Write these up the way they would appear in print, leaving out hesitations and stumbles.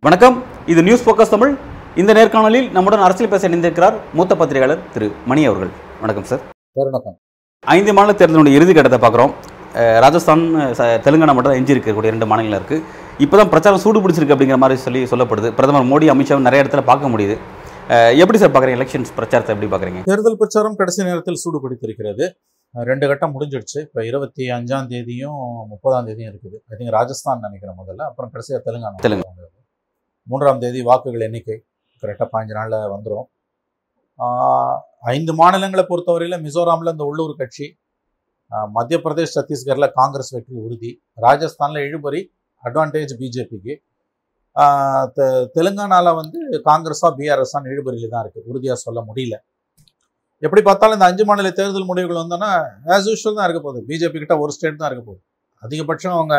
வணக்கம், இது news focus Tamil. இந்த நேர்காணலில் நம்முடன் அரசியல் பேச இணைந்திருக்கிறார் மூத்த பத்திரிகையாளர் திரு மணி அவர்கள். வணக்கம் சார். வணக்கம். 5 மாநில தேர்தலுடைய இறுதிக்கட்டத்தை பார்க்குறோம். ராஜஸ்தான், தெலுங்கானா மட்டும் எஞ்சி இருக்கக்கூடிய 2 மாநிலங்கள் இருக்குது. இப்போ தான் பிரச்சாரம் சூடு பிடிச்சிருக்கு அப்படிங்கிற மாதிரி சொல்லப்படுது. பிரதமர் மோடி, அமித்ஷா நிறைய இடத்துல பார்க்க முடியுது. எப்படி சார் பார்க்குறீங்க எலெக்ஷன்ஸ் பிரச்சாரத்தை? எப்படி பார்க்குறீங்க? தேர்தல் பிரச்சாரம் கடைசி நேரத்தில் சூடு பிடித்திருக்கிறது. 2 கட்டம் முடிஞ்சிடுச்சு. இப்போ 25ஆம் தேதியும் 30ஆம் தேதியும் இருக்குது. ஐ திங்க் ராஜஸ்தான் நினைக்கிறேன் முதல்ல, அப்புறம் கடைசியாக தெலுங்கானா. 3ஆம் தேதி வாக்குகள் எண்ணிக்கை கரெக்டாக 15 நாளில் வந்துடும். 5 மாநிலங்களை பொறுத்தவரையில் மிசோராமில் இந்த உள்ளூர் கட்சி, மத்திய பிரதேஷ், சத்தீஸ்கரில் காங்கிரஸ் வெற்றி உறுதி, ராஜஸ்தானில் இழுபறி அட்வான்டேஜ் பிஜேபிக்கு, தெலுங்கானாவில் காங்கிரஸா பிஆர்எஸ்ஸான்னு இழுபறியில் தான் இருக்குது. உறுதியாக சொல்ல முடியல. எப்படி பார்த்தாலும் இந்த 5 மாநில தேர்தல் முடிவுகள் வந்தோன்னா ஆஸ் யூஷுவல் தான் இருக்க போகுது. பிஜேபி கிட்ட ஒரு ஸ்டேட் தான் இருக்க போகுது அதிகபட்சம். அவங்க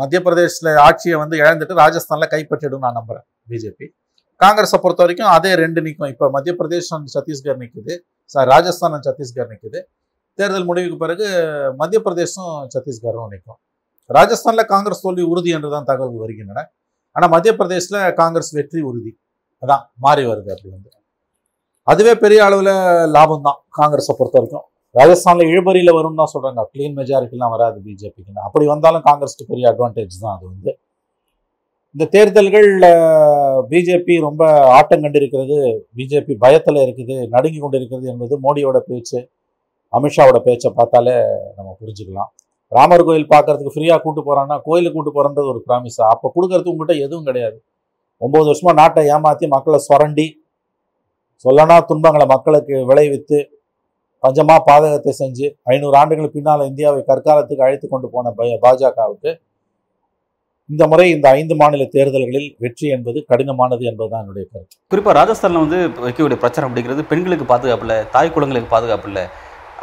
மத்திய பிரதேசில் ஆட்சியை இழந்துட்டு ராஜஸ்தானில் கைப்பற்றிடும் நான் நம்புகிறேன் பிஜேபி. காங்கிரஸை பொறுத்த வரைக்கும் அதே 2 நிற்கும். இப்போ மத்திய பிரதேஷ் அண்ட் சத்தீஸ்கர் நிற்குது, ராஜஸ்தான் அண்ட் சத்தீஸ்கர் நிற்குது. தேர்தல் முடிவுக்கு பிறகு மத்திய பிரதேஷும் சத்தீஸ்கரும் நிற்கும். ராஜஸ்தானில் காங்கிரஸ் தோல்வி உறுதி என்று தான் தகவல் வருகின்றன. ஆனால் மத்திய பிரதேஷில் காங்கிரஸ் வெற்றி உறுதி அதான் மாறி வருது. அப்படி அதுவே பெரிய அளவில் லாபம் தான் காங்கிரஸை பொறுத்த வரைக்கும். ராஜஸ்தானில் இழுபறியில் வரும்னு தான் சொல்கிறாங்க. கிளீன் மெஜாரிட்டிலாம் வராது பிஜேபிக்குன்னு. அப்படி வந்தாலும் காங்கிரஸ்க்கு பெரிய அட்வான்டேஜ் தான். அது இந்த தேர்தல்களில் பிஜேபி ரொம்ப ஆட்டம் கண்டிருக்கிறது. பிஜேபி பயத்தில் இருக்குது, நடுங்கி கொண்டு இருக்கிறது என்பது மோடியோட பேச்சு, அமித்ஷாவோட பேச்சை பார்த்தாலே நம்ம புரிஞ்சுக்கலாம். ராமர் கோயில் பார்க்கறதுக்கு ஃப்ரீயாக கூப்பிட்டு போகிறான்னா கோயிலுக்கு கூப்பிட்டு போகிறன்றது ஒரு ப்ராமிஸா? அப்போ கொடுக்கறதுக்கு உங்கள்கிட்ட எதுவும் கிடையாது. 9 வருஷமாக நாட்டை ஏமாற்றி மக்களை சுரண்டி சொல்லனா துன்பங்களை மக்களுக்கு விளைவித்து பஞ்சமாக பாதகத்தை செஞ்சு 500 ஆண்டுகள் பின்னால் இந்தியாவை கற்காலத்துக்கு அழைத்து கொண்டு போன பாஜகவுக்கு இந்த முறை இந்த 5 மாநில தேர்தல்களில் வெற்றி என்பது கடினமானது என்பதுதான் என்னுடைய கருத்து. குறிப்பாக ராஜஸ்தானில் வைக்கக்கூடிய பிரச்சாரம் அப்படிங்கிறது பெண்களுக்கு பாதுகாப்பு இல்லை, தாய் குழந்தைகளுக்கு பாதுகாப்பு இல்லை.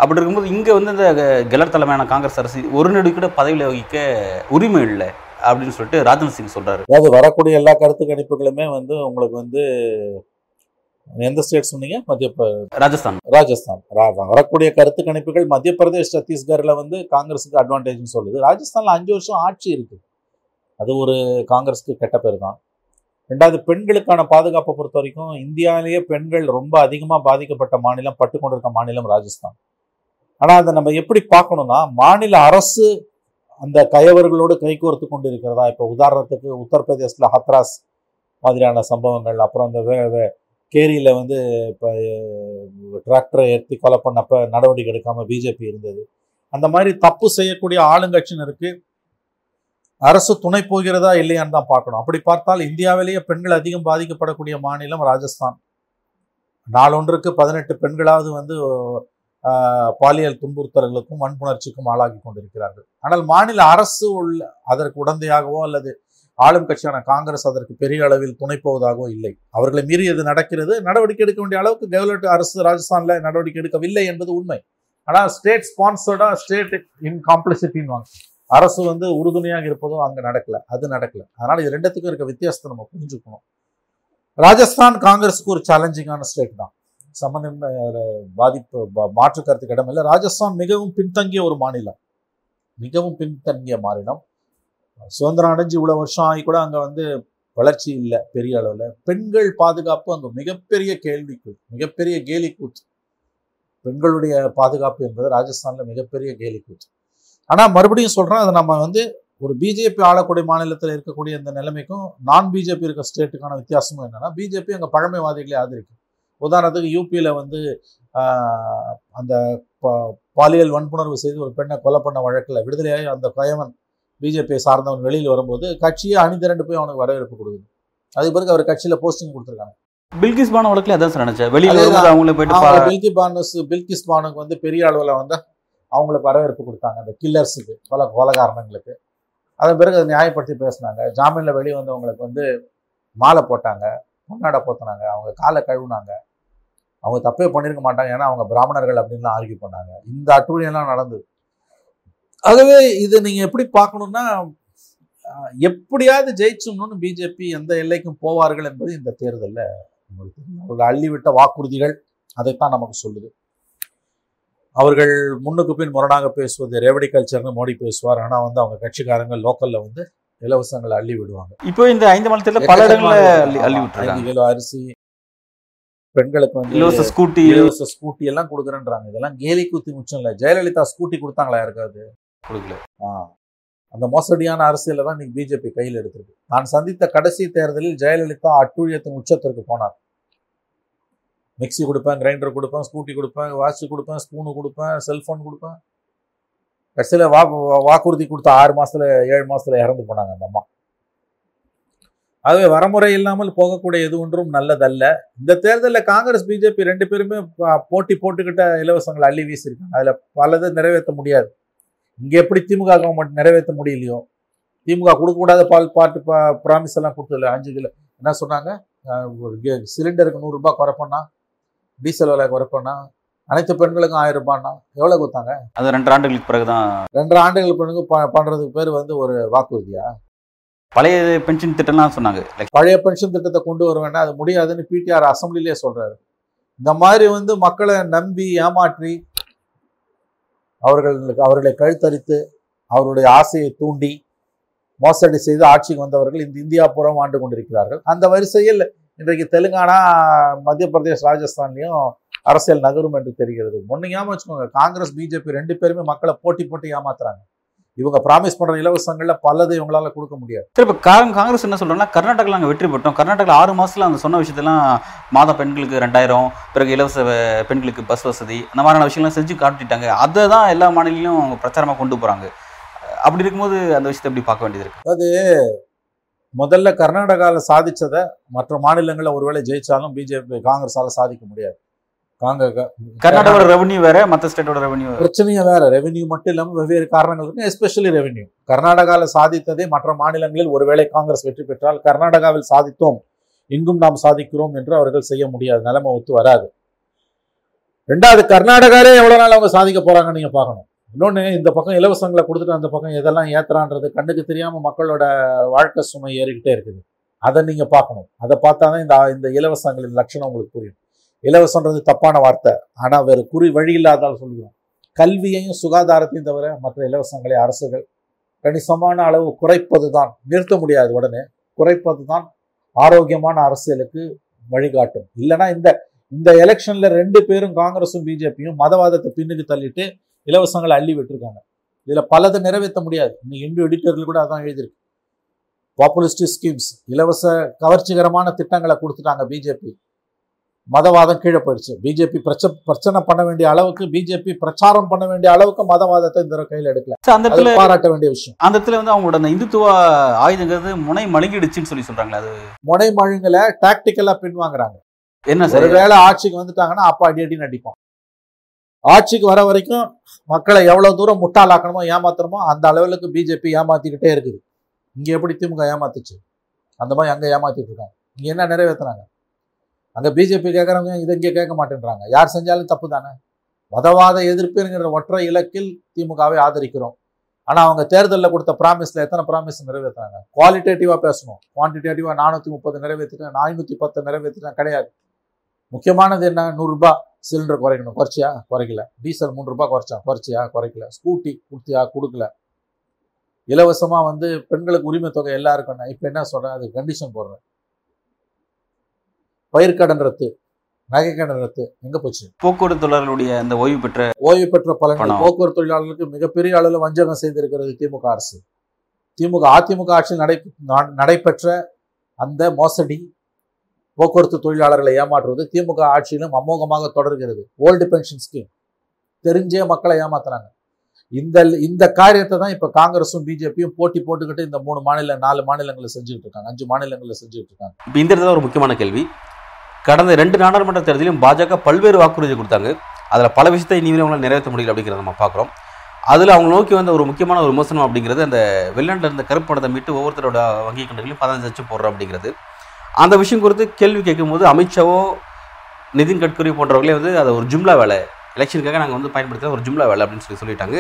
அப்படி இருக்கும்போது இங்கே இந்த கெலர் தலைமையான காங்கிரஸ் அரசு ஒரு நடு கூட பதவியில் வகிக்க உரிமை இல்லை அப்படின்னு சொல்லிட்டு ராஜ்நாத் சிங் சொல்கிறாரு. அதாவது வரக்கூடிய எல்லா கருத்து கணிப்புகளுமே உங்களுக்கு எந்த ஸ்டேட் சொன்னீங்க? ராஜஸ்தான் வரக்கூடிய கருத்து கணிப்புகள் மத்திய பிரதேஷ், சத்தீஸ்கர்ல காங்கிரஸுக்கு அட்வான்டேஜ்னு சொல்லுது. ராஜஸ்தான்ல 5 வருஷம் ஆட்சி இருக்குது. அது ஒரு காங்கிரஸுக்கு கெட்ட பேர் தான். 2வது, பெண்களுக்கான பாதுகாப்பை பொறுத்த வரைக்கும் இந்தியாவிலேயே பெண்கள் ரொம்ப அதிகமாக பாதிக்கப்பட்ட மாநிலம், பட்டுக்கொண்டிருக்க மாநிலம் ராஜஸ்தான். ஆனால் அதை நம்ம எப்படி பார்க்கணும்னா, மாநில அரசு அந்த கயவர்களோடு கைகோர்த்து கொண்டு இருக்கிறதா? இப்போ உதாரணத்துக்கு உத்தரப்பிரதேசில் ஹத்ராஸ் மாதிரியான சம்பவங்கள், அப்புறம் அந்த கேரியில் இப்போ டிராக்டரை ஏற்றி கொலை பண்ணப்போ நடவடிக்கை எடுக்காமல் பிஜேபி இருந்தது. அந்த மாதிரி தப்பு செய்யக்கூடிய ஆளுங்கட்சினருக்கு அரசு துணை போகிறதா இல்லையான்னு தான் பார்க்கணும். அப்படி பார்த்தால் இந்தியாவிலேயே பெண்கள் அதிகம் பாதிக்கப்படக்கூடிய மாநிலம் ராஜஸ்தான். 4 ஒன்றுக்கு 18 பெண்களாவது பாலியல் துன்புறுத்தல்களுக்கும் வன்புணர்ச்சிக்கும் ஆளாகி கொண்டிருக்கிறார்கள். ஆனால் மாநில அரசு அதற்கு உடந்தையாகவோ அல்லது ஆளும் கட்சியான காங்கிரஸ் அதற்கு பெரிய அளவில் துணை போவதாகவும் இல்லை. அவர்களை மீறி அது நடக்கிறது. நடவடிக்கை எடுக்க வேண்டிய அளவுக்கு கவர்மெண்ட் அரசு ராஜஸ்தானில் நடவடிக்கை எடுக்கவில்லை என்பது உண்மை. ஆனால் ஸ்டேட் ஸ்பான்சர்டா, ஸ்டேட் இன் காம்ப்ளிசிட்டின்னு வாங்க, அரசு உறுதுணையாக இருப்பதும் அங்கே நடக்கல, அது நடக்கல. அதனால இது 2த்துக்கும் இருக்க வித்தியாசத்தை நம்ம புரிஞ்சுக்கணும். ராஜஸ்தான் காங்கிரஸுக்கு ஒரு சேலஞ்சிங்கான ஸ்டேட் தான். சம்பந்த பாதிப்பு மாற்று கருத்துக்கு இடமில்லை. ராஜஸ்தான் மிகவும் பின்தங்கிய ஒரு மாநிலம், மிகவும் பின்தங்கிய மாநிலம். சுதந்திரம் அடைஞ்சு இவ்வளோ வருஷம் ஆகி கூட அங்கே வளர்ச்சி இல்லை பெரிய அளவில். பெண்கள் பாதுகாப்பு அங்கே மிகப்பெரிய கேள்விக்கு, மிகப்பெரிய கேலி கூத்து. பெண்களுடைய பாதுகாப்பு என்பது ராஜஸ்தானில் மிகப்பெரிய கேலி கூத்து. ஆனால் மறுபடியும் சொல்கிறேன், அதை நம்ம ஒரு பிஜேபி ஆளக்கூடிய மாநிலத்தில் இருக்கக்கூடிய இந்த நிலைமைக்கும் நான் பிஜேபி இருக்க ஸ்டேட்டுக்கான வித்தியாசமும் என்னென்னா, பிஜேபி அங்கே பழமைவாதிகளே ஆதரிக்கும். உதாரணத்துக்கு யூபியில் அந்த பாலியல் வன்புணர்வு செய்து ஒரு பெண்ணை கொலை பண்ண வழக்கில் விடுதலையாகி அந்த கயவன் பிஜேபியை சார்ந்தவன் வெளியில் வரும்போது கட்சியை அணிதிரண்டு போய் அவனுக்கு வரவேற்பு கொடுக்குது. அதுக்கு பிறகு அவர் கட்சியில் போஸ்டிங் கொடுத்துருக்காங்க. பில்கிஸ் பானு வழக்கில் அதான் சார் நினைச்சேன். பில்கிஸ் பானுக்கு பெரிய அளவில் அவங்களுக்கு வரவேற்பு கொடுத்தாங்க அந்த கில்லர்ஸுக்கு, கொலகாரணங்களுக்கு. அதன் பிறகு அதை நியாயப்படுத்தி பேசினாங்க. ஜாமீனில் வெளியே அவங்களுக்கு மாலை போட்டாங்க, பொன்னாடை போத்தினாங்க, அவங்க காலை கழுவுனாங்க. அவங்க தப்பே பண்ணியிருக்க மாட்டாங்க, ஏன்னா அவங்க பிராமணர்கள் அப்படின்லாம் ஆர்கியூ பண்ணாங்க. இந்த அட்டூழியெல்லாம் நடந்தது. ஆகவே இது நீங்கள் எப்படி பார்க்கணுன்னா, எப்படியாவது ஜெயிச்சோம்னு பிஜேபி எந்த எல்லைக்கும் போவார்கள் என்பது இந்த தேர்தலில் அவர்கள் அள்ளிவிட்ட வாக்குறுதிகள், அதைத்தான் நமக்கு சொல்லுது. அவர்கள் முன்னுக்கு பின் முரணாக பேசுவது, ரேவடி கல்ச்சர்னு மோடி பேசுவார், ஆனால் அவங்க கட்சிக்காரங்க லோக்கலில் இலவசங்களை அள்ளி விடுவாங்க. இப்போ இந்த 5 மாநிலத்தில் பல இடங்களில் அரிசி, பெண்களுக்கு இலவச ஸ்கூட்டி எல்லாம் கொடுக்குறேன்றாங்க. இதெல்லாம் கேலி கூத்தி முச்சம் இல்லை. ஜெயலலிதா ஸ்கூட்டி கொடுத்தாங்களா? இருக்காது, கொடுக்கல. அந்த மோசடியான அரசியலை தான் இன்னைக்கு பிஜேபி கையில் எடுத்திருக்கு. நான் சந்தித்த கடைசி தேர்தலில் ஜெயலலிதா அட்டூழியத்தின் உச்சத்திற்கு போனார். மிக்சி கொடுப்பேன், கிரைண்டர் கொடுப்பேன், ஸ்கூட்டி கொடுப்பேன், வாட்சு கொடுப்பேன், ஸ்பூனு கொடுப்பேன், செல்ஃபோன் கொடுப்பேன். கடைசியில் வாக்குறுதி கொடுத்த 6 மாதத்தில் 7 மாதத்தில் இறந்து போனாங்க அந்த அம்மா. அதுவே வரமுறை இல்லாமல் போகக்கூடிய எது ஒன்றும் நல்லதல்ல. இந்த தேர்தலில் காங்கிரஸ் பிஜேபி 2 பேருமே போட்டி போட்டுக்கிட்ட இலவசங்களை அள்ளி வீசியிருக்காங்க. அதில் பலதை நிறைவேற்ற முடியாது. இங்கே எப்படி திமுக கவர்மெண்ட் நிறைவேற்ற முடியலையோ, திமுக கொடுக்கக்கூடாத பார்ட்டி ப்ராமிஸ் எல்லாம் கொடுத்ததில்ல. 5 கிலோ என்ன சொன்னாங்க, சிலிண்டருக்கு 100 ரூபா குறைப்பண்ணா, டீசல் விலை குறைப்பண்ணா, அனைத்து பெண்களுக்கும் 1000 ரூபாய்னா எவ்வளோ கொடுத்தாங்க? அது 2 ஆண்டுகளுக்கு பிறகுதான். 2 ஆண்டுகளுக்கு பிறகு பண்ணுறதுக்கு பேர் ஒரு வாக்குறுதியா? பழைய பென்ஷன் திட்டம்லாம் சொன்னாங்க. பழைய பென்ஷன் திட்டத்தை கொண்டு வருவேன்னா அது முடியாதுன்னு பிடிஆர் அசம்பிளிலே சொல்கிறாரு. இந்த மாதிரி மக்களை நம்பி ஏமாற்றி அவர்களை கழுத்தரித்து அவருடைய ஆசையை தூண்டி மோசடி செய்து ஆட்சிக்கு வந்தவர்கள் இந்த இந்தியா பூரம் ஆண்டு கொண்டிருக்கிறார்கள். அந்த வரிசையில் இன்றைக்கு தெலுங்கானா, மத்திய பிரதேஷ், ராஜஸ்தான்லையும் அரசியல் நகரும் என்று தெரிகிறது. ஒன்றுங்காமல் வச்சுக்கோங்க, காங்கிரஸ் பிஜேபி 2 பேருமே மக்களை போட்டி ஏமாத்துறாங்க. இவங்க ப்ராமிஸ் பண்ணுற இலவசங்களில் பலது இவங்களால கொடுக்க முடியாது. சரி, இப்போ காங்கிரஸ் என்ன சொல்கிறோம்னா, கர்நாடகாவில் நாங்கள் வெற்றி பெற்றோம், கர்நாடகாவில் 6 மாதத்தில் அந்த சொன்ன விஷயத்தெல்லாம், மாத பெண்களுக்கு 2,000, பிறகு இலவச பெண்களுக்கு பஸ் வசதி, அந்த மாதிரியான விஷயங்கள்லாம் செஞ்சு காட்டிட்டாங்க. அதை தான் எல்லா மாநிலையும் அவங்க பிரச்சாரமாக கொண்டு போகிறாங்க. அப்படி இருக்கும்போது அந்த விஷயத்தை எப்படி பார்க்க வேண்டியது இருக்குது? அது முதல்ல கர்நாடகாவில் சாதித்ததை மற்ற மாநிலங்களில் ஒருவேளை ஜெயித்தாலும் பிஜேபி காங்கிரஸால் சாதிக்க முடியாது. கர்நாடகாவோட ரெவன்யூ வேற, மற்ற ஸ்டேட்டோட ரெவன்யூ பிரச்சனையே வேற. ரெவன்யூ மட்டும் இல்லாமல் வெவ்வேறு காரணங்கள் இருக்கு, எஸ்பெஷலி ரெவன்யூ. கர்நாடகாவில் சாதித்ததை மற்ற மாநிலங்களில் ஒருவேளை காங்கிரஸ் வெற்றி பெற்றால் கர்நாடகாவில் சாதித்தோம், இங்கும் நாம் சாதிக்கிறோம் என்று அவர்கள் செய்ய முடியாது. நிலைமை ஒத்து வராது. 2வது, கர்நாடகாவே எவ்வளோ நாள் அவங்க சாதிக்க போறாங்கன்னு நீங்க பார்க்கணும். இன்னொன்று, இந்த பக்கம் இலவசங்களை கொடுத்துட்டு அந்த பக்கம் எதெல்லாம் ஏத்துறான்றது கண்ணுக்கு தெரியாம மக்களோட வாழ்க்கை சுமை ஏறிக்கிட்டே இருக்குது. அதை நீங்க பார்க்கணும். அதை பார்த்தா தான் இந்த இலவசங்களின் லட்சணம் உங்களுக்கு புரியும். இலவசன்றது தப்பான வார்த்தை, ஆனால் வேறு வழி இல்லாதால் சொல்கிறோம். கல்வியையும் சுகாதாரத்தையும் தவிர மற்ற இலவசங்களை அரசுகள் கணிசமான அளவு குறைப்பது தான், நிறுத்த முடியாது, உடனே குறைப்பது தான் ஆரோக்கியமான அரசியலுக்கு வழிகாட்டும். இல்லைன்னா இந்த எலெக்ஷன்ல 2 பேரும் காங்கிரஸும் பிஜேபியும் மதவாதத்தை பின்னுக்கு தள்ளிட்டு இலவசங்களை அள்ளி விட்டுருக்காங்க. இதில் பலதை நிறைவேற்ற முடியாது. இன்னைக்கு இந்து எடிட்டர்கள் கூட அதான் எழுதியிருக்கு. பாப்புலிஸ்ட் ஸ்கீம்ஸ், இலவச கவர்ச்சிகரமான திட்டங்களை கொடுத்துட்டாங்க பிஜேபி. மதவாதம் கீழே போயிடுச்சு. பிஜேபி பிரச்சனை பண்ண வேண்டிய அளவுக்கு, பிஜேபி பிரச்சாரம் பண்ண வேண்டிய அளவுக்கு மதவாதத்தை இந்த கையில் எடுக்கல. அந்த இடத்துல பாராட்ட வேண்டிய விஷயம், அந்த இடத்துல அவங்களோட அந்த இந்துத்துவ ஆயுதங்கிறது முனை மழுங்கிடுச்சுன்னு சொல்றாங்களா? அது முனை மழுங்கல, டாக்டிக்கலா பின்வாங்குறாங்க. என்ன சார், ஒருவேளை ஆட்சிக்கு வந்துட்டாங்கன்னா அப்பா அடி நடிப்போம். ஆட்சிக்கு வர வரைக்கும் மக்களை எவ்வளவு தூரம் முட்டாளாக்கணுமோ, ஏமாத்தணுமோ அந்த அளவுக்கு பிஜேபி ஏமாத்திக்கிட்டே இருக்குது. இங்க எப்படி திமுக ஏமாத்துச்சு, அந்த மாதிரி அங்க ஏமாத்திட்டு இருக்காங்க. இங்க என்ன நிறைவேற்றினாங்க? அங்கே பிஜேபி கேட்குறவங்க இதை இங்கே கேட்க மாட்டேன்றாங்க. யார் செஞ்சாலும் தப்பு தானே. மதவாத எதிர்ப்புங்கிற ஒற்றை இலக்கில் திமுகவை ஆதரிக்கிறோம். ஆனால் அவங்க தேர்தலில் கொடுத்த ப்ராமிஸில் எத்தனை ப்ராமிஸ் நிறைவேற்றுறாங்க? குவாலிட்டேட்டிவாக பேசணும். குவான்டிடேட்டிவாக 430 நிறைவேற்றிட்டேன், 410 நிறைவேற்றிட்டேன் கிடையாது. முக்கியமானது என்ன? 100 ரூபா சிலிண்டர் குறைக்கணும், குறைச்சியா? குறைக்கல. டீசல் 3 ரூபா குறைச்சா, குறைச்சியா? குறைக்கல. ஸ்கூட்டி கொடுத்தியா? கொடுக்கல. இலவசமாக பெண்களுக்கு உரிமை தொகை எல்லாருக்கும். இப்போ என்ன சொல்கிறேன், அது கண்டிஷன் போடுறேன். பயிர்கடன் ரத்து, நகைக்கடன் ரத்து, எங்க போச்சு? போக்குவரத்து தொழிலாளர்களுடைய அந்த ஓய்வு பெற்ற பலன்கள் போக்குவரத்து தொழிலாளர்களுக்கு மிகப்பெரிய அளவில் வஞ்சகம் செய்திருக்கிறது திமுக அரசு. அதிமுக ஆட்சியில் நடைபெற்ற அந்த மோசடி, போக்குவரத்து தொழிலாளர்களை ஏமாற்றுவது திமுக ஆட்சியிலும் அமோகமாக தொடர்கிறது. ஓல்டு பென்ஷன் ஸ்கீம் தெரிஞ்சே மக்களை ஏமாத்துறாங்க. இந்த காரியத்தை தான் இப்போ காங்கிரஸும் பிஜேபியும் போட்டி போட்டுக்கிட்டு இந்த 4 மாநிலங்களில் செஞ்சுக்கிட்டு இருக்காங்க, 5 மாநிலங்களில் செஞ்சுக்கிட்டு இருக்காங்க. இப்போ இந்த இடத்துல ஒரு முக்கியமான கேள்வி, கடந்த 2 நாடாளுமன்ற தேர்தலிலும் பாஜக பல்வேறு வாக்குறுதி கொடுத்தாங்க. அதில் பல விஷயத்தை இனிமேல் அவங்களால் நிறைவேற்ற முடியல அப்படிங்கிறத நம்ம பார்க்குறோம். அதில் அவங்க நோக்கி ஒரு முக்கியமான ஒரு விமர்சனம் அப்படிங்கிறது, அந்த வெளிநாட்டில் இருந்த கருப்பு பணத்தை மீட்டு ஒவ்வொருத்தரோட வங்கி கணக்குலையும் 15 லட்சம் போடுறோம் அப்படிங்கிறது. அந்த விஷயம் குறித்து கேள்வி கேட்கும்போது அமித்ஷாவோ நிதின் கட்கரி போன்றவர்களே அதை ஒரு ஜும்லா வேலை, எலெக்ஷனுக்காக நாங்கள் பயன்படுத்த ஒரு ஜும்லா வேலை அப்படின்னு சொல்லிட்டாங்க.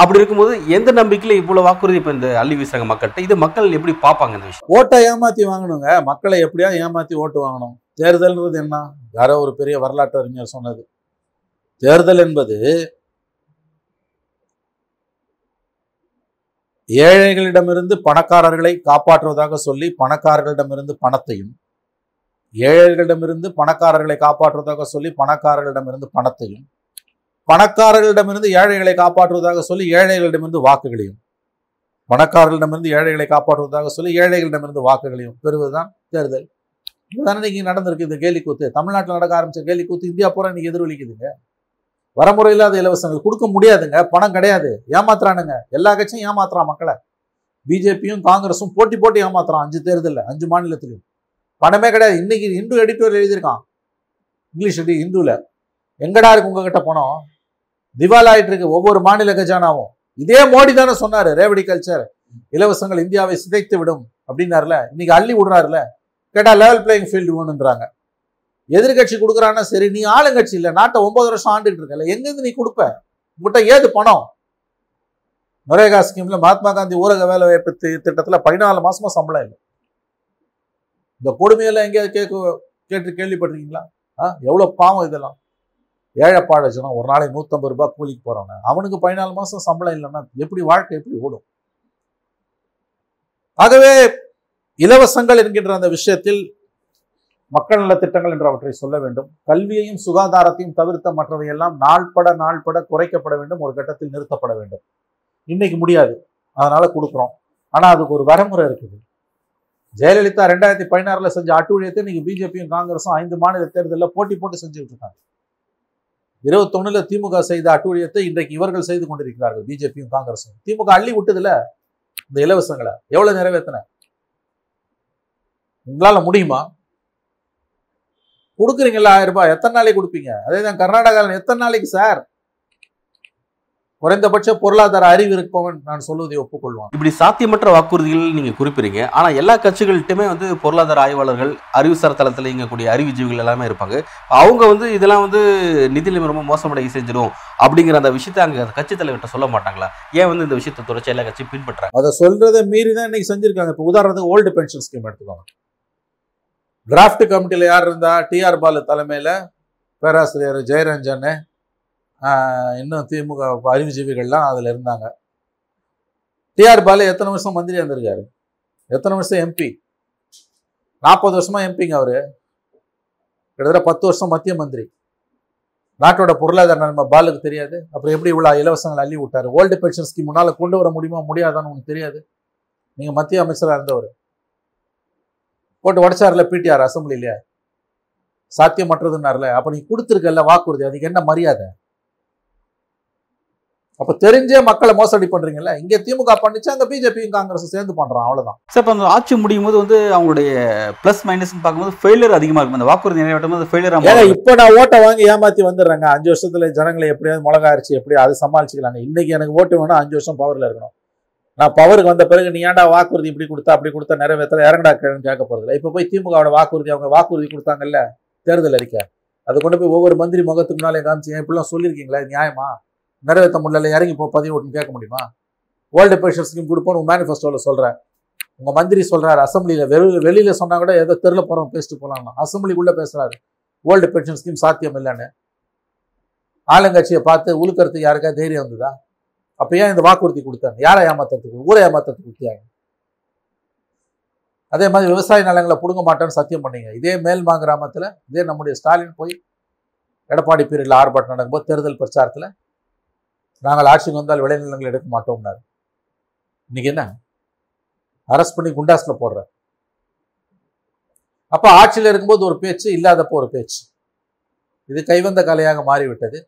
அப்படி இருக்கும்போது எந்த நம்பிக்கையில் இவ்வளோ வாக்குறுதி இப்போ இந்த அள்ளி வீசுறாங்க மக்கள்கிட்ட, இது மக்கள் எப்படி பார்ப்பாங்க இந்த விஷயம்? ஓட்டை ஏமாற்றி வாங்கணுங்க, மக்களை எப்படியா ஏமாற்றி ஓட்டு வாங்கணும். தேர்தல்ன்றது என்ன? யாரோ ஒரு பெரிய வரலாற்று அறிஞர் சொன்னது, தேர்தல் என்பது ஏழைகளிடமிருந்து பணக்காரர்களை காப்பாற்றுவதாக சொல்லி பணக்காரர்களிடமிருந்து பணத்தையும், ஏழைகளிடமிருந்து பணக்காரர்களை காப்பாற்றுவதாக சொல்லி பணக்காரர்களிடமிருந்து பணத்தையும், பணக்காரர்களிடமிருந்து ஏழைகளை காப்பாற்றுவதாக சொல்லி ஏழைகளிடமிருந்து வாக்குகளையும், பணக்காரர்களிடமிருந்து ஏழைகளை காப்பாற்றுவதாக சொல்லி ஏழைகளிடமிருந்து வாக்குகளையும் பெறுவதுதான் தேர்தல். இதுதானே இன்றைக்கி நடந்திருக்கு. இந்த கேலிக்கூத்து தமிழ்நாட்டில் நடக்க ஆரம்பித்த கேலிக்கூத்து இந்தியா பூரா இன்றைக்கி எதிரொலிக்குதுங்க. வரமுறை இல்லாத இலவசங்கள் கொடுக்க முடியாதுங்க, பணம் கிடையாது, ஏமாத்துறானுங்க. எல்லா கட்சியும் ஏமாத்துறான் மக்களை. பிஜேபியும் காங்கிரஸும் போட்டி போட்டு ஏமாத்துறான். 5 தேர்தலில் 5 மாநிலத்திலையும் பணமே கிடையாது. இன்னைக்கு இந்து எடிட்டோரியல் எழுதியிருக்கான், இங்கிலீஷ் இந்துவில், எங்கடா இருக்கு உங்ககிட்ட பணம், திவாலாயிட்டு இருக்கு ஒவ்வொரு மாநில கஜானாவும். இதே மோடி தானே சொன்னார், ரேவடி கல்ச்சர் இலவசங்கள் இந்தியாவை சிதைத்து விடும் அப்படின்னாருல, இன்னைக்கு அள்ளி விடுறாருல. கேட்டால் லெவல் பிளேயிங் ஃபீல்டு வேணுன்றாங்க. எதிர்கட்சி கொடுக்குறான்னா சரி, நீ ஆளுங்கட்சி இல்லை, நாட்டை 9 வருஷம் ஆண்டுகிட்டு இருக்கல, எங்கேருந்து நீ கொடுப்ப, உங்கள்கிட்ட ஏது பணம்? நரேகா ஸ்கீம்ல மகாத்மா காந்தி ஊரக வேலை வாய்ப்பு திட்டத்தில் 14 மாசமா சம்பளம் இல்லை. இந்த கொடுமையெல்லாம் எங்கேயாவது கேள்விப்பட்டிருக்கீங்களா? எவ்வளோ பாவம் இதெல்லாம். ஏழைப்பாழ ஜனம் ஒரு நாளைக்கு 150 ரூபாய் கூலிக்கு போறவன, அவனுக்கு 14 மாசம் சம்பளம் இல்லைன்னா எப்படி வாழ்க்கை எப்படி ஓடும்? ஆகவே இலவசங்கள் என்கின்ற அந்த விஷயத்தில் மக்கள் நலத்திட்டங்கள் என்றவற்றை சொல்ல வேண்டும். கல்வியையும் சுகாதாரத்தையும் தவிர்த்த மற்றவையெல்லாம் நாள்பட குறைக்கப்பட வேண்டும், ஒரு கட்டத்தில் நிறுத்தப்பட வேண்டும். இன்னைக்கு முடியாது, அதனால கொடுக்குறோம். ஆனால் அதுக்கு ஒரு வரமுறை இருக்குது. ஜெயலலிதா 2016ல் செஞ்ச அட்டூழியத்தை இன்னைக்கு பிஜேபியும் காங்கிரஸும் 5 மாநில தேர்தலில் போட்டி போட்டு செஞ்சுக்கிட்டு இருக்காங்க. 21ல் திமுக செய்த அட்டூழியத்தை இன்றைக்கு இவர்கள் செய்து கொண்டிருக்கிறார்கள், பிஜேபியும் காங்கிரஸும். திமுக அள்ளி விட்டதுல இந்த இலவசங்களை எவ்வளவு நிறைவேற்றின? உங்களால் முடியுமா? கொடுக்குறீங்களா? 1000 ரூபாய் எத்தனை நாளைக்கு கொடுப்பீங்க? அதே தான் கர்நாடகாவில் எத்தனை நாளைக்கு சார்? குறைந்தபட்ச பொருளாதார அறிவு இருப்பவன் நான் சொல்வதை ஒப்புக்கொள்வான். இப்படி சாத்தியமற்ற வாக்குறுதிகள் நீங்கள் குறிப்பிடுறீங்க, ஆனால் எல்லா கட்சிகள்கிட்டையுமே பொருளாதார ஆய்வாளர்கள், அறிவுசார் தளத்தில் இயங்கக்கூடிய அறிவுஜீவிகள் எல்லாமே இருப்பாங்க. அவங்க இதெல்லாம் நிதி நிலைமை ரொம்ப மோசமடைய செஞ்சிடும் அப்படிங்கிற அந்த விஷயத்தை அங்கே கட்சி தலைவர்கிட்ட சொல்ல மாட்டாங்களா? ஏன் இந்த விஷயத்தை தொடர்ச்சி எல்லா கட்சியும் பின்பற்றுறாங்க? அதை சொல்றதை மீறி தான் இன்னைக்கு செஞ்சிருக்காங்க. இப்போ உதாரணத்துக்கு ஓல்டு பென்ஷன் ஸ்கீம் எடுத்துக்கோங்க. டிராஃப்ட் கமிட்டியில் யார் இருந்தா? டிஆர் பாலு தலைமையில் பேராசிரியர் ஜெயரஞ்சன், இன்னும் திமுக அறிவுஜீவிகள்லாம் அதில் இருந்தாங்க. டிஆர் பாலு எத்தனை வருஷம் மந்திரியாக இருந்திருக்காரு? எத்தனை வருஷம் எம்பி? 40 வருஷமாக எம்பிங்க. அவர் கிட்டத்தட்ட 10 வருஷம் மத்திய மந்திரி. நாட்டோட பொருளாதார நிலைமை பாலுக்கு தெரியாது. அப்புறம் எப்படி இவ்வளோ இலவசங்கள் அள்ளி விட்டார்? ஓல்டு பென்ஷன் ஸ்கீம் முன்னால் கொண்டு வர முடியுமா முடியாதான்னு உங்களுக்கு தெரியாது. நீங்கள் மத்திய அமைச்சராக இருந்தவர் போட்டு உடச்சார்ல, பிடிஆர் அசம்பிளிலேயே சாத்தியமற்றதுன்னார்ல. அப்போ நீ கொடுத்துருக்கல வாக்குறுதி, அதுக்கு என்ன மரியாதை? அப்போ தெரிஞ்சே மக்களை மோசடி பண்ணுறீங்களா? இங்கே திமுக பண்ணிச்சு, அங்கே பிஜேபியும் காங்கிரஸும் சேர்ந்து பண்ணுறான், அவ்வளோதான். சார், இப்போ அந்த ஆட்சி முடியும் போது அவங்களுடைய ப்ளஸ் மைனஸ்ன்னு பார்க்கும்போது ஃபெயிலியர் அதிகமாக இருக்கும். அந்த வாக்குறுதி நிறைவேற்றும் போது ஃபெயிலியர் ஆகும். இப்போ நான் ஓட்டை வாங்கி ஏமாற்றி வந்துடுறேங்க. 5 வருஷத்தில் ஜனங்களை எப்படியாவது மிளகாரிச்சு எப்படியா அது சமாளிச்சுக்கலாங்க. இன்றைக்கி எனக்கு ஓட்டு வேணும், 5 வருஷம் பவரில் இருக்கணும். நான் பவருக்கு வந்த பிறகு நீ ஏன்டா வாக்குறுதி இப்படி கொடுத்தா அப்படி கொடுத்தா நிறைவேற்ற இறங்கடா கிழன்னு கேட்க போகிறதில்ல. இப்போ போய் திமுகவோட வாக்குறுதி, அவங்க வாக்குறுதி கொடுத்தாங்கல்ல தேர்தல் அறிக்கை, அதை கொண்டு போய் ஒவ்வொரு மந்திரி முகத்துக்கு முன்னாலே காமிச்சு ஏன் இப்படிலாம் சொல்லியிருக்கீங்களா, நியாயமா, நிறைவேற்ற முடியல, இறங்கி போ, பதிவு ஓட்டுன்னு கேட்க முடியுமா? வேர்ல்டு பென்ஷன் ஸ்கீம் கொடுப்போன்னு உங்கள் மேனிஃபெஸ்டோவில் சொல்கிறேன், உங்கள் மந்திரி சொல்கிறார். அசம்பிளியில் வெளியில் சொன்னால் கூட ஏதோ தெருவில் போகிறவங்க பேசிட்டு போகலாம்னா, அசம்பிளிக்குள்ளே பேசுகிறாரு வேர்ல்டு பென்ஷன் ஸ்கீம் சாத்தியம் இல்லைன்னு. ஆளுங்கட்சியை பார்த்து உழுக்கிறதுக்கு யாருக்கா தைரியம் வந்ததா? அப்போ ஏன் இந்த வாக்குறுதி கொடுத்தாங்க? யாரை ஏமாத்துறதுக்கு? ஊரை ஏமாத்துறதுக்கு கொடுத்தாங்க. அதே மாதிரி விவசாய நிலங்களை பிடுங்க மாட்டேன்னு சத்தியம் பண்ணிங்க. இதே மேல்மா கிராமத்தில் இதே நம்முடைய ஸ்டாலின் போய் எடப்பாடி பீரியடில் ஆர்ப்பாட்டம் நடக்கும்போது தேர்தல் பிரச்சாரத்தில் நாங்கள் ஆட்சிக்கு வந்தால் விளைநிலங்கள் எடுக்க மாட்டோம்னாரு. இன்னைக்கு என்ன அரெஸ்ட் பண்ணி குண்டாஸில் போடுற. அப்போ ஆட்சியில் இருக்கும்போது ஒரு பேச்சு, இல்லாதப்போ ஒரு பேச்சு. இது கைவந்த கலையாக மாறிவிட்டது.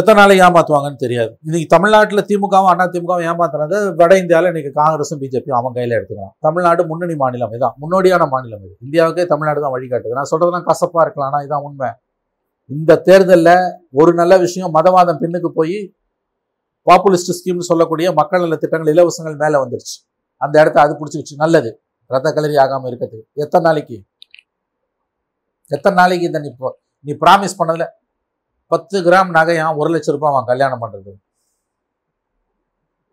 எத்தனை நாளை ஏமாற்றுவாங்கன்னு தெரியாது. இன்னைக்கு தமிழ்நாட்டில் திமுகவும் அதிமுகவும் ஏமாத்துறது வட இந்தியாவில் இன்னைக்கு காங்கிரஸும் பிஜேபியும் அவன் கையில் எடுத்துக்கலாம். தமிழ்நாடு முன்னணி மாநிலம், இதான் முன்னோடியான மாநிலம். இது இந்தியாவுக்கே தமிழ்நாடு தான் வழிகாட்டுது. நான் சொல்கிறதுலாம் கசப்பாக இருக்கலாம், ஆனால் இதான் உண்மை. இந்த தேர்தலில் ஒரு நல்ல விஷயம், மதவாதம் பின்னுக்கு போய் பாப்புலிஸ்ட் ஸ்கீம்னு சொல்லக்கூடிய மக்கள் நல திட்டங்கள் இலவசங்கள் மேலே வந்துருச்சு. அந்த இடத்த அது பிடிச்சிக்கிச்சு, நல்லது. ரத்த கலரி ஆகாமல் இருக்கிறது. எத்தனை நாளைக்கு இந்த நீ ப்ராமிஸ் பண்ணதில்ல 10 கிராம் நகையான் 1 லட்ச ரூபாய் அவன் கல்யாணம் பண்ணுறது,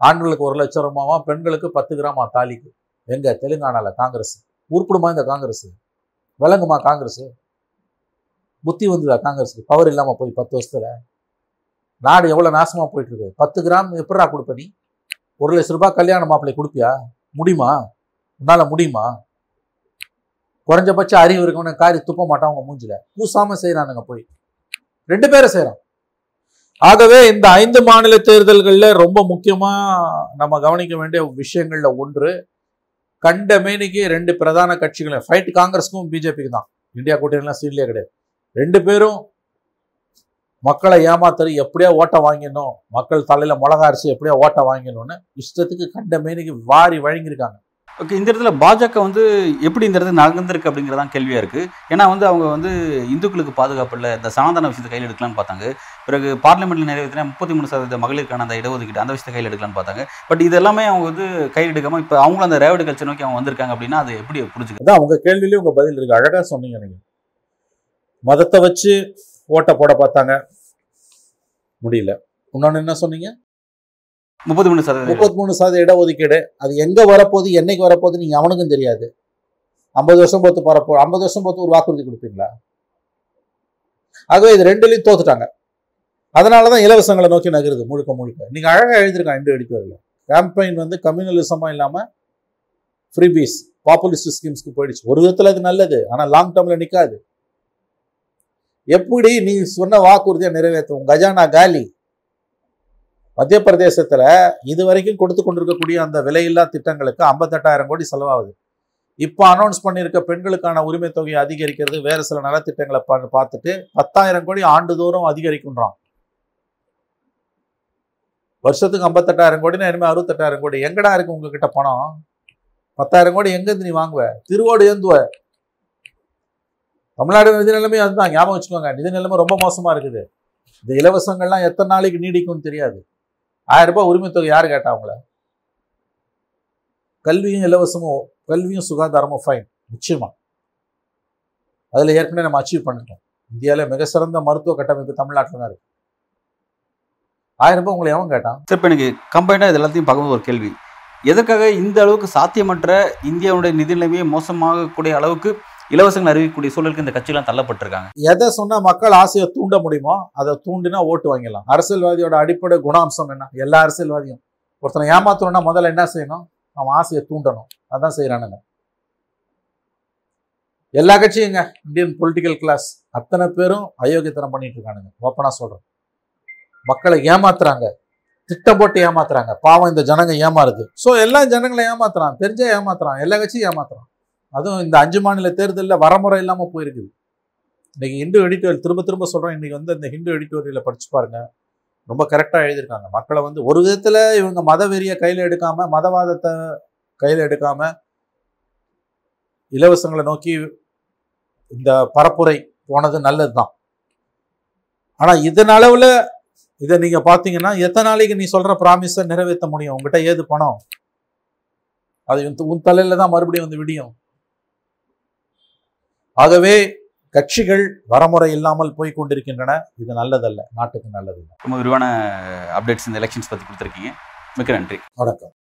ஆண்களுக்கு 1 லட்ச ரூபாவான், பெண்களுக்கு 10 கிராம் தாலிக்கு. எங்கே? தெலுங்கானாவில் காங்கிரஸ் உருப்பிடுமா இந்த காங்கிரஸ்? விளங்குமா காங்கிரஸ்? புத்தி வந்துதா காங்கிரஸுக்கு? பவர் இல்லாமல் போய் 10 வருஷத்துல நாடு எவ்வளோ நாசமாக போயிட்டு இருக்கு. 10 கிராம் எப்படா கொடுப்ப நீ? 1 லட்ச ரூபாய் கல்யாண மாப்பிள்ளை கொடுப்பியா? முடியுமா? உன்னால் முடியுமா? குறைஞ்சபட்சம் அறிவு இருக்கவன காரி துப்ப மாட்டான் அவங்க மூஞ்சில. பூசாமல் செய்கிறானுங்க போய். 2 பேரை செய்கிறான். ஆகவே இந்த 5 மாநில தேர்தல்களில் ரொம்ப முக்கியமாக நம்ம கவனிக்க வேண்டிய விஷயங்களில் ஒன்று, கண்ட மேனிக்கு 2 பிரதான கட்சிகளும் ஃபைட் காங்கிரஸுக்கும் பிஜேபிக்கு தான். இந்தியா கூட்டணிலாம் சீட்லேயே கிடையாது. 2 பேரும் மக்களை ஏமாத்தறி எப்படியா ஓட்டை வாங்கிடணும், மக்கள் தலையில் மிளகா அரிசி எப்படியா ஓட்டை வாங்கிடணும்னு இஷ்டத்துக்கு கண்ட மேனிக்கு வாரி வழங்கியிருக்காங்க. ஓகே, இந்த இடத்துல பாஜக எப்படி இந்த இடத்துல நடந்திருக்கு அப்படிங்கிறதான் கேள்வியாக இருக்குது. ஏன்னா அவங்க இந்துக்களுக்கு பாதுகாப்பு இல்லை, இந்த சனாதன விஷயத்தை கையில் எடுக்கலாம்னு பார்த்தாங்க. பிறகு பார்லிமெண்ட்டில் நிறைவேற்றினா 33% மகளிருக்கான அந்த இடஒதுக்கீடு அந்த விஷயத்தை கையில் எடுக்கலாம்னு பார்த்தாங்க. பட் இதெல்லாமே அவங்க கையில் எடுக்காமல் இப்போ அவங்களும் அந்த ரேவடி கல்ச்சர் நோக்கி அவங்க வந்திருக்காங்க அப்படின்னா அது எப்படி புரிஞ்சுக்கிறது? அவங்க கேள்வியிலேயே உங்கள் பதில் இருக்குது, அழகாக சொன்னீங்க. நீங்கள் மதத்தை வச்சு ஓட்டை போட பார்த்தாங்க, முடியல. இன்னொன்று என்ன சொன்னீங்க? 33% இடஒதுக்கீடு. அது எங்கே வரப்போகுது, என்னைக்கு வரப்போகுது நீங்கள் அவனுக்கும் தெரியாது. 50 வருஷம் பொறுத்து போறப்போ 50 வருஷம் பொறுத்து ஒரு வாக்குறுதி கொடுப்பீங்களா? ஆகவே இது 2லயும் தோத்துட்டாங்க. அதனால தான் இலவசங்களை நோக்கி நகருது முழுக்க முழுக்க. நீங்கள் அழகாக எழுதியிருக்காங்க இண்டு அடிக்கல கேம்பெயின் கம்யூனலிசமாக இல்லாமல் ஃப்ரீபீஸ் பாப்புலிஸ்ட் ஸ்கீம்ஸ்க்கு போயிடுச்சு. ஒரு விதத்தில் அது நல்லது, ஆனால் லாங் டேர்மில் நிற்காது. எப்படி நீ சொன்ன வாக்குறுதியை நிறைவேற்றும்? கஜானா காலி. மத்திய பிரதேசத்தில் இது வரைக்கும் கொடுத்து கொண்டிருக்கக்கூடிய அந்த விலையில்லா திட்டங்களுக்கு 58,000 கோடி செலவாகுது. இப்போ அனௌன்ஸ் பண்ணியிருக்க பெண்களுக்கான உரிமை தொகையை அதிகரிக்கிறது, வேறு சில நலத்திட்டங்களை பார்த்துட்டு 10,000 கோடி ஆண்டுதோறும் அதிகரிக்கின்றான். வருஷத்துக்கு 58,000 கோடினா இனிமேல் 68,000 கோடி. எங்கடா இருக்கு உங்ககிட்ட பணம்? 10,000 கோடி எங்கேருந்து நீ வாங்குவ? திருவோடு ஏந்துவ. தமிழ்நாடு நிதி நிலைமை அதுதான், ஞாபகம் வச்சுக்கோங்க. நிதி நிலைமை ரொம்ப மோசமாக இருக்குது. இந்த இலவசங்கள்லாம் எத்தனை நாளைக்கு நீடிக்கும்னு தெரியாது. 1000 ரூபாய் உரிமை தொகை யார் கேட்டா அவங்கள? கல்வியும் இலவசமும், கல்வியும் சுகாதாரமும் ஃபைன், நிச்சயமா அதில் ஏற்கனவே நம்ம அச்சீவ் பண்ணிட்டோம். இந்தியாவில் மிக சிறந்த மருத்துவ கட்டமைப்பு தமிழ்நாட்டில் தான் இருக்கு. 1000 ரூபாய் உங்களை எவன் கேட்டான்? சரி, இப்போ எனக்கு கம்பைனாக இது எல்லாத்தையும் பார்க்கும்போது ஒரு கேள்வி, எதற்காக இந்த அளவுக்கு சாத்தியமற்ற இந்தியாவுடைய நிதி நிலைமையை மோசமாகக்கூடிய அளவுக்கு இலவசங்கள் அறிவிக்கக்கூடிய சூழலுக்கு இந்த கட்சியெல்லாம் தள்ளப்பட்டிருக்காங்க? எதை சொன்னால் மக்கள் ஆசையை தூண்ட முடியுமோ அதை தூண்டினா ஓட்டு வாங்கிடலாம். அரசியல்வாதியோட அடிப்படை குணாம்சம் என்ன? எல்லா அரசியல்வாதியும் ஒருத்தனை ஏமாத்தணும்னா முதல்ல என்ன செய்யணும்? அவன் ஆசையை தூண்டணும். அதான் செய்கிறானுங்க எல்லா கட்சியுங்க. இந்தியன் பொலிட்டிக்கல் கிளாஸ் அத்தனை பேரும் அயோக்கியத்தனம் பண்ணிட்டு இருக்கானுங்க. ஓப்பனாக சொல்கிறேன், மக்களை ஏமாத்துறாங்க, திட்டம் போட்டு ஏமாத்துறாங்க. பாவம் இந்த ஜனங்க ஏமாறுது. ஸோ எல்லா ஜனங்களை ஏமாத்துறான், தெரிஞ்ச ஏமாத்துறான், எல்லா கட்சியும் ஏமாத்துறான். அதுவும் இந்த 5 மாநில தேர்தலில் வரமுறை இல்லாமல் போயிருக்குது. இன்றைக்கி ஹிந்து எடிட்டோரியல் திரும்ப சொல்கிறேன், இன்றைக்கி இந்த ஹிந்து எடிட்டோரியலில் படிச்சு பாருங்கள், ரொம்ப கரெக்டாக எழுதியிருக்காங்க. மக்களை ஒரு விதத்தில் இவங்க மத வெறியை கையில் எடுக்காமல், மதவாதத்தை கையில் எடுக்காமல், இலவசங்களை நோக்கி இந்த பரப்புரை போனது நல்லது தான். ஆனால் இதனளவில் இதை நீங்கள் பார்த்தீங்கன்னா எத்தனை நாளைக்கு நீ சொல்கிற ப்ராமிஸை நிறைவேற்ற முடியும்? உங்கள்கிட்ட ஏது பணம்? அது உன் தலையில் தான் மறுபடியும் விடியும். ஆகவே கட்சிகள் வரமுறை இல்லாமல் போய் கொண்டிருக்கின்றன. இது நல்லதல்ல, நாட்டுக்கு நல்லதில்லை. ரொம்ப விரிவான அப்டேட்ஸ் இந்த எலெக்ஷன்ஸ் பற்றி கொடுத்துருக்கீங்க. மிக்க நன்றி. வணக்கம்.